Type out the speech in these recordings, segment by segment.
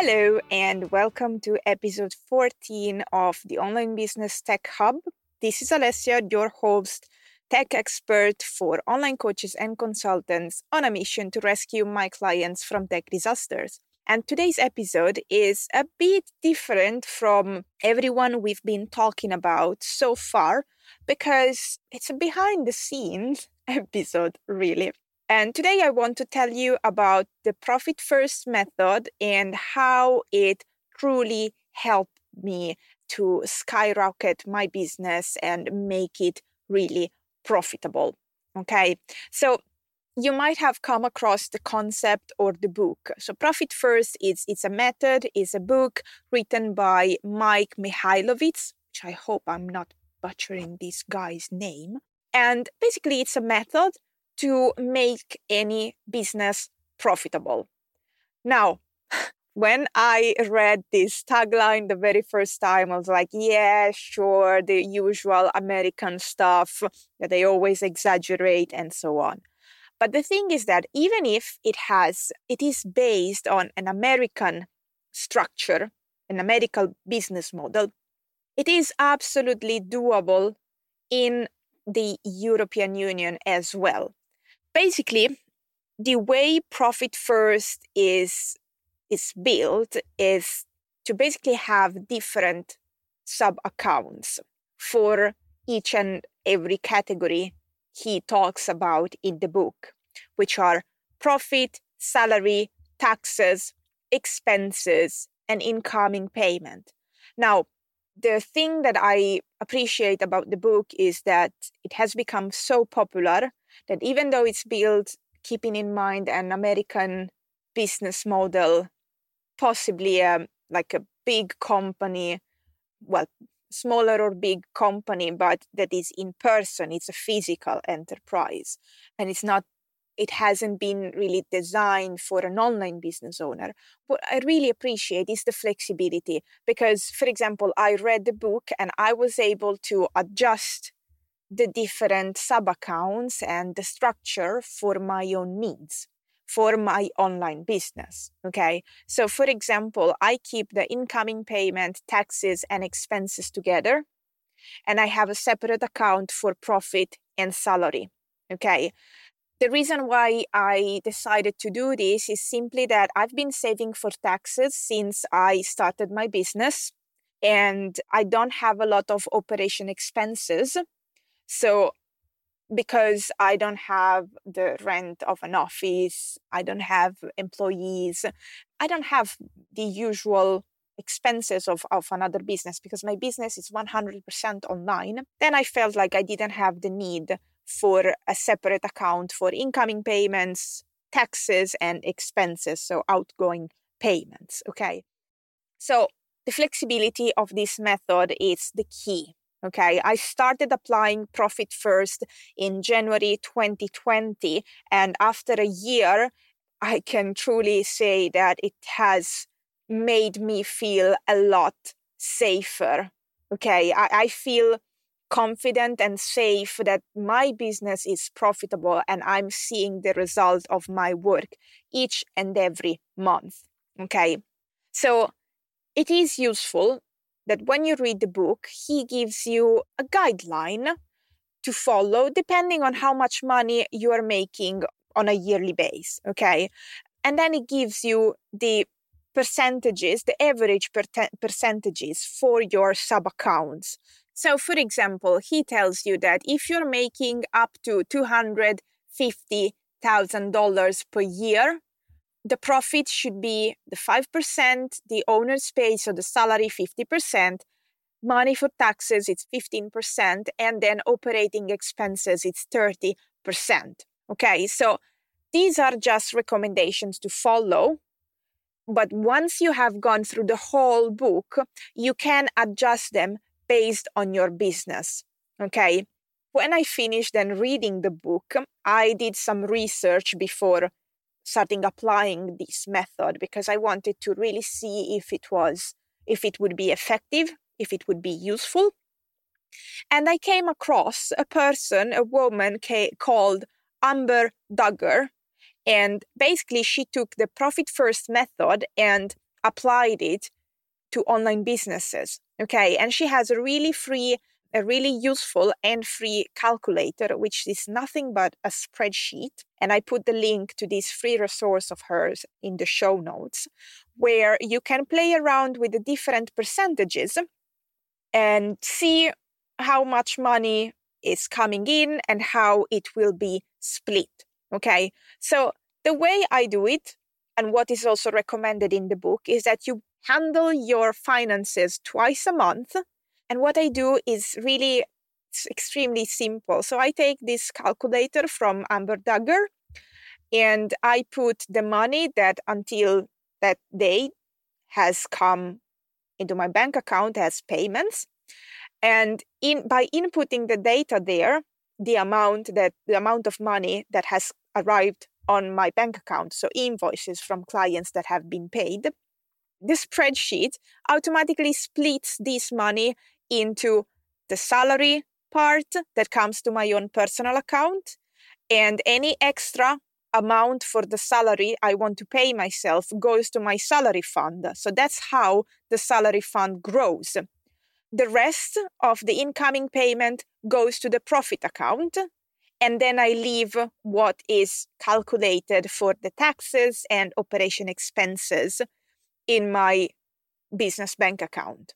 Hello and welcome to episode 14 of the Online Business Tech Hub. This is Alessia, your host, tech expert for online coaches and consultants on a mission to rescue my clients from tech disasters. And today's episode is a bit different from everyone we've been talking about so far because it's a behind the scenes episode, really. And today I want to tell you about the Profit First method and how it truly helped me to skyrocket my business and make it really profitable. Okay, so you might have come across the concept or the book. So Profit First, it's a method, it's a book written by Mike Michalowicz, which I hope I'm not butchering this guy's name. And basically it's a method to make any business profitable. Now, when I read this tagline the very first time, I was like, yeah, sure, the usual American stuff that they always exaggerate and so on. But the thing is that even if it is based on an American structure, an American business model, it is absolutely doable in the European Union as well. Basically, the way Profit First is built is to basically have different sub-accounts for each and every category he talks about in the book, which are profit, salary, taxes, expenses, and incoming payment. Now, the thing that I appreciate about the book is that it has become so popular that even though it's built keeping in mind an American business model, possibly like a big company, well, smaller or big company, but that is in person, it's a physical enterprise. And it hasn't been really designed for an online business owner. What I really appreciate is the flexibility because, for example, I read the book and I was able to adjust the different sub-accounts and the structure for my own needs, for my online business, okay? So, for example, I keep the incoming payment, taxes, and expenses together, and I have a separate account for profit and salary, okay? The reason why I decided to do this is simply that I've been saving for taxes since I started my business, and I don't have a lot of operation expenses. So because I don't have the rent of an office, I don't have employees, I don't have the usual expenses of another business because my business is 100% online, then I felt like I didn't have the need for a separate account for incoming payments, taxes, and expenses, so outgoing payments, okay? So the flexibility of this method is the key. Okay, I started applying Profit First in January 2020, and after a year, I can truly say that it has made me feel a lot safer. Okay, I feel confident and safe that my business is profitable and I'm seeing the result of my work each and every month. Okay, so it is useful that when you read the book, he gives you a guideline to follow depending on how much money you are making on a yearly base, okay? And then it gives you the percentages, the average percentages for your sub-accounts. So, for example, he tells you that if you're making up to $250,000 per year, the profit should be the 5%, the owner's pay, so the salary 50%, money for taxes, it's 15%, and then operating expenses, it's 30%. Okay, so these are just recommendations to follow. But once you have gone through the whole book, you can adjust them based on your business. Okay, when I finished then reading the book, I did some research before starting applying this method because I wanted to really see if it would be effective, if it would be useful. And I came across a woman called Amber Dugger, and basically she took the Profit First method and applied it to online businesses. Okay. And she has a really useful and free calculator, which is nothing but a spreadsheet. And I put the link to this free resource of hers in the show notes, where you can play around with the different percentages and see how much money is coming in and how it will be split. Okay. So the way I do it, and what is also recommended in the book, is that you handle your finances twice a month. And what I do is really extremely simple. So I take this calculator from Amber Dugger and I put the money that until that day has come into my bank account as payments. And by inputting the data there, the amount of money that has arrived on my bank account, so invoices from clients that have been paid, the spreadsheet automatically splits this money into the salary part that comes to my own personal account, and any extra amount for the salary I want to pay myself goes to my salary fund. So that's how the salary fund grows. The rest of the incoming payment goes to the profit account, and then I leave what is calculated for the taxes and operation expenses in my business bank account.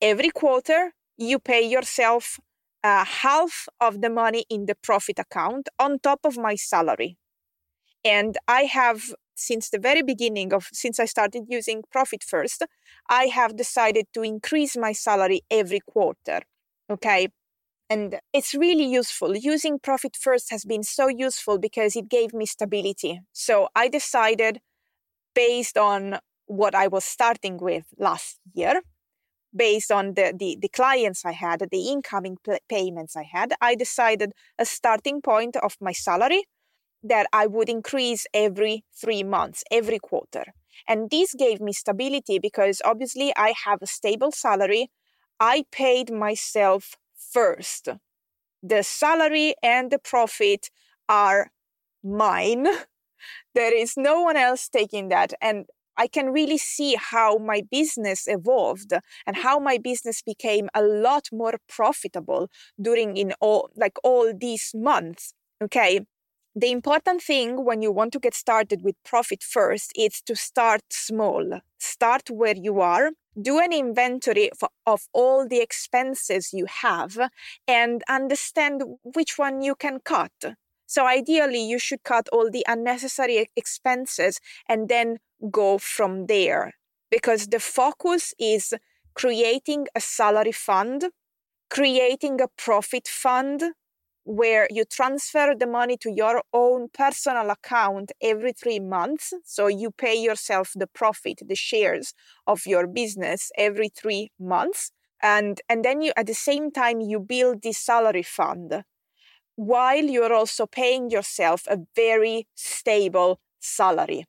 Every quarter, you pay yourself half of the money in the profit account on top of my salary. And I have, since I started using Profit First, I have decided to increase my salary every quarter. Okay. And it's really useful. Using Profit First has been so useful because it gave me stability. So I decided, based on what I was starting with last year, based on the clients I had, the incoming payments I had, I decided a starting point of my salary that I would increase every 3 months, every quarter. And this gave me stability because obviously I have a stable salary. I paid myself first. The salary and the profit are mine. There is no one else taking that. And I can really see how my business evolved and how my business became a lot more profitable during all these months. Okay. The important thing when you want to get started with Profit First is to start small. Start where you are. Do an inventory of all the expenses you have and understand which one you can cut. So ideally, you should cut all the unnecessary expenses and then go from there, because the focus is creating a salary fund, creating a profit fund where you transfer the money to your own personal account every 3 months. So you pay yourself the profit, the shares of your business every 3 months. And then you, at the same time, you build this salary fund while you're also paying yourself a very stable salary.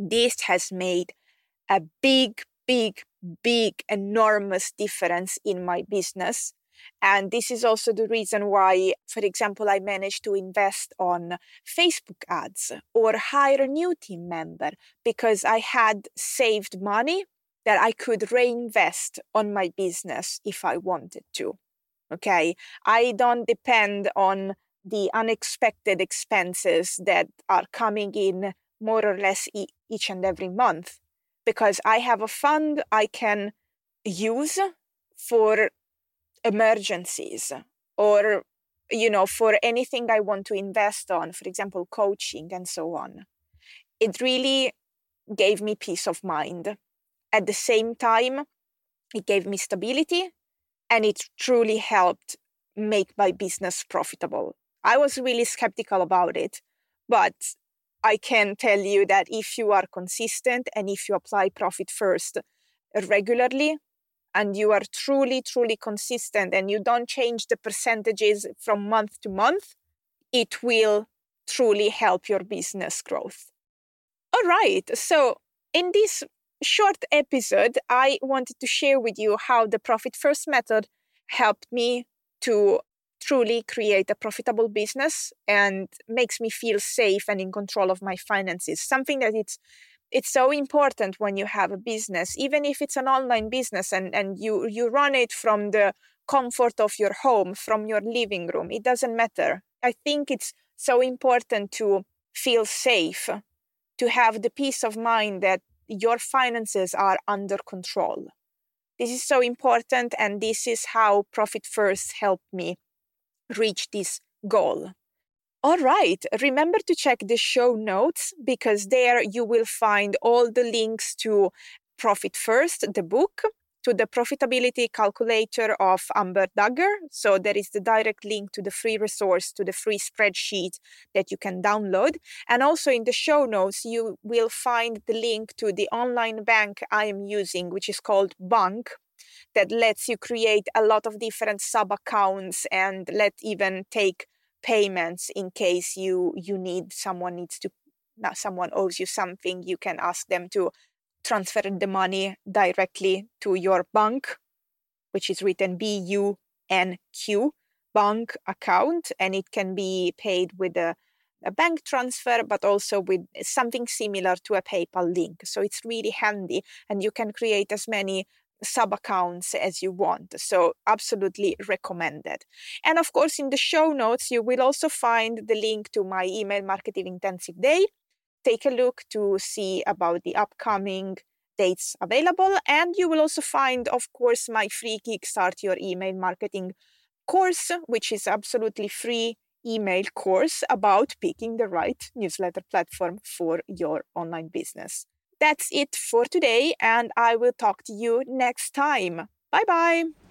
This has made a big, enormous difference in my business. And this is also the reason why, for example, I managed to invest on Facebook ads or hire a new team member, because I had saved money that I could reinvest on my business if I wanted to. Okay, I don't depend on the unexpected expenses that are coming in more or less each and every month, because I have a fund I can use for emergencies or, for anything I want to invest on, for example, coaching and so on. It really gave me peace of mind. At the same time, it gave me stability and it truly helped make my business profitable. I was really skeptical about it, but I can tell you that if you are consistent and if you apply Profit First regularly and you are truly, truly consistent and you don't change the percentages from month to month, it will truly help your business growth. All right. So in this short episode, I wanted to share with you how the Profit First method helped me to truly create a profitable business and makes me feel safe and in control of my finances, something that it's It's so important when you have a business, even if it's an online business and you run it from the comfort of your home, from your living room. It doesn't matter. I think it's so important to feel safe, to have the peace of mind that your finances are under control. This is so important, and this is how Profit First helped me reach this goal. All right, remember to check the show notes, because there you will find all the links to Profit First, the book, to the profitability calculator of Amber Dugger. So there is the direct link to the free resource, to the free spreadsheet that you can download. And also in the show notes, you will find the link to the online bank I am using, which is called Bunq, that lets you create a lot of different sub-accounts and let even take payments in case you need someone owes you something. You can ask them to transfer the money directly to your Bunq, which is written BUNQ, Bunq account, and it can be paid with a bank transfer, but also with something similar to a PayPal link. So it's really handy, and you can create as many sub-accounts as you want. So absolutely recommended. And of course, in the show notes, you will also find the link to my email marketing intensive day. Take a look to see about the upcoming dates available. And you will also find, of course, my free Kickstart Your Email Marketing course, which is absolutely free email course about picking the right newsletter platform for your online business. That's it for today, and I will talk to you next time. Bye-bye.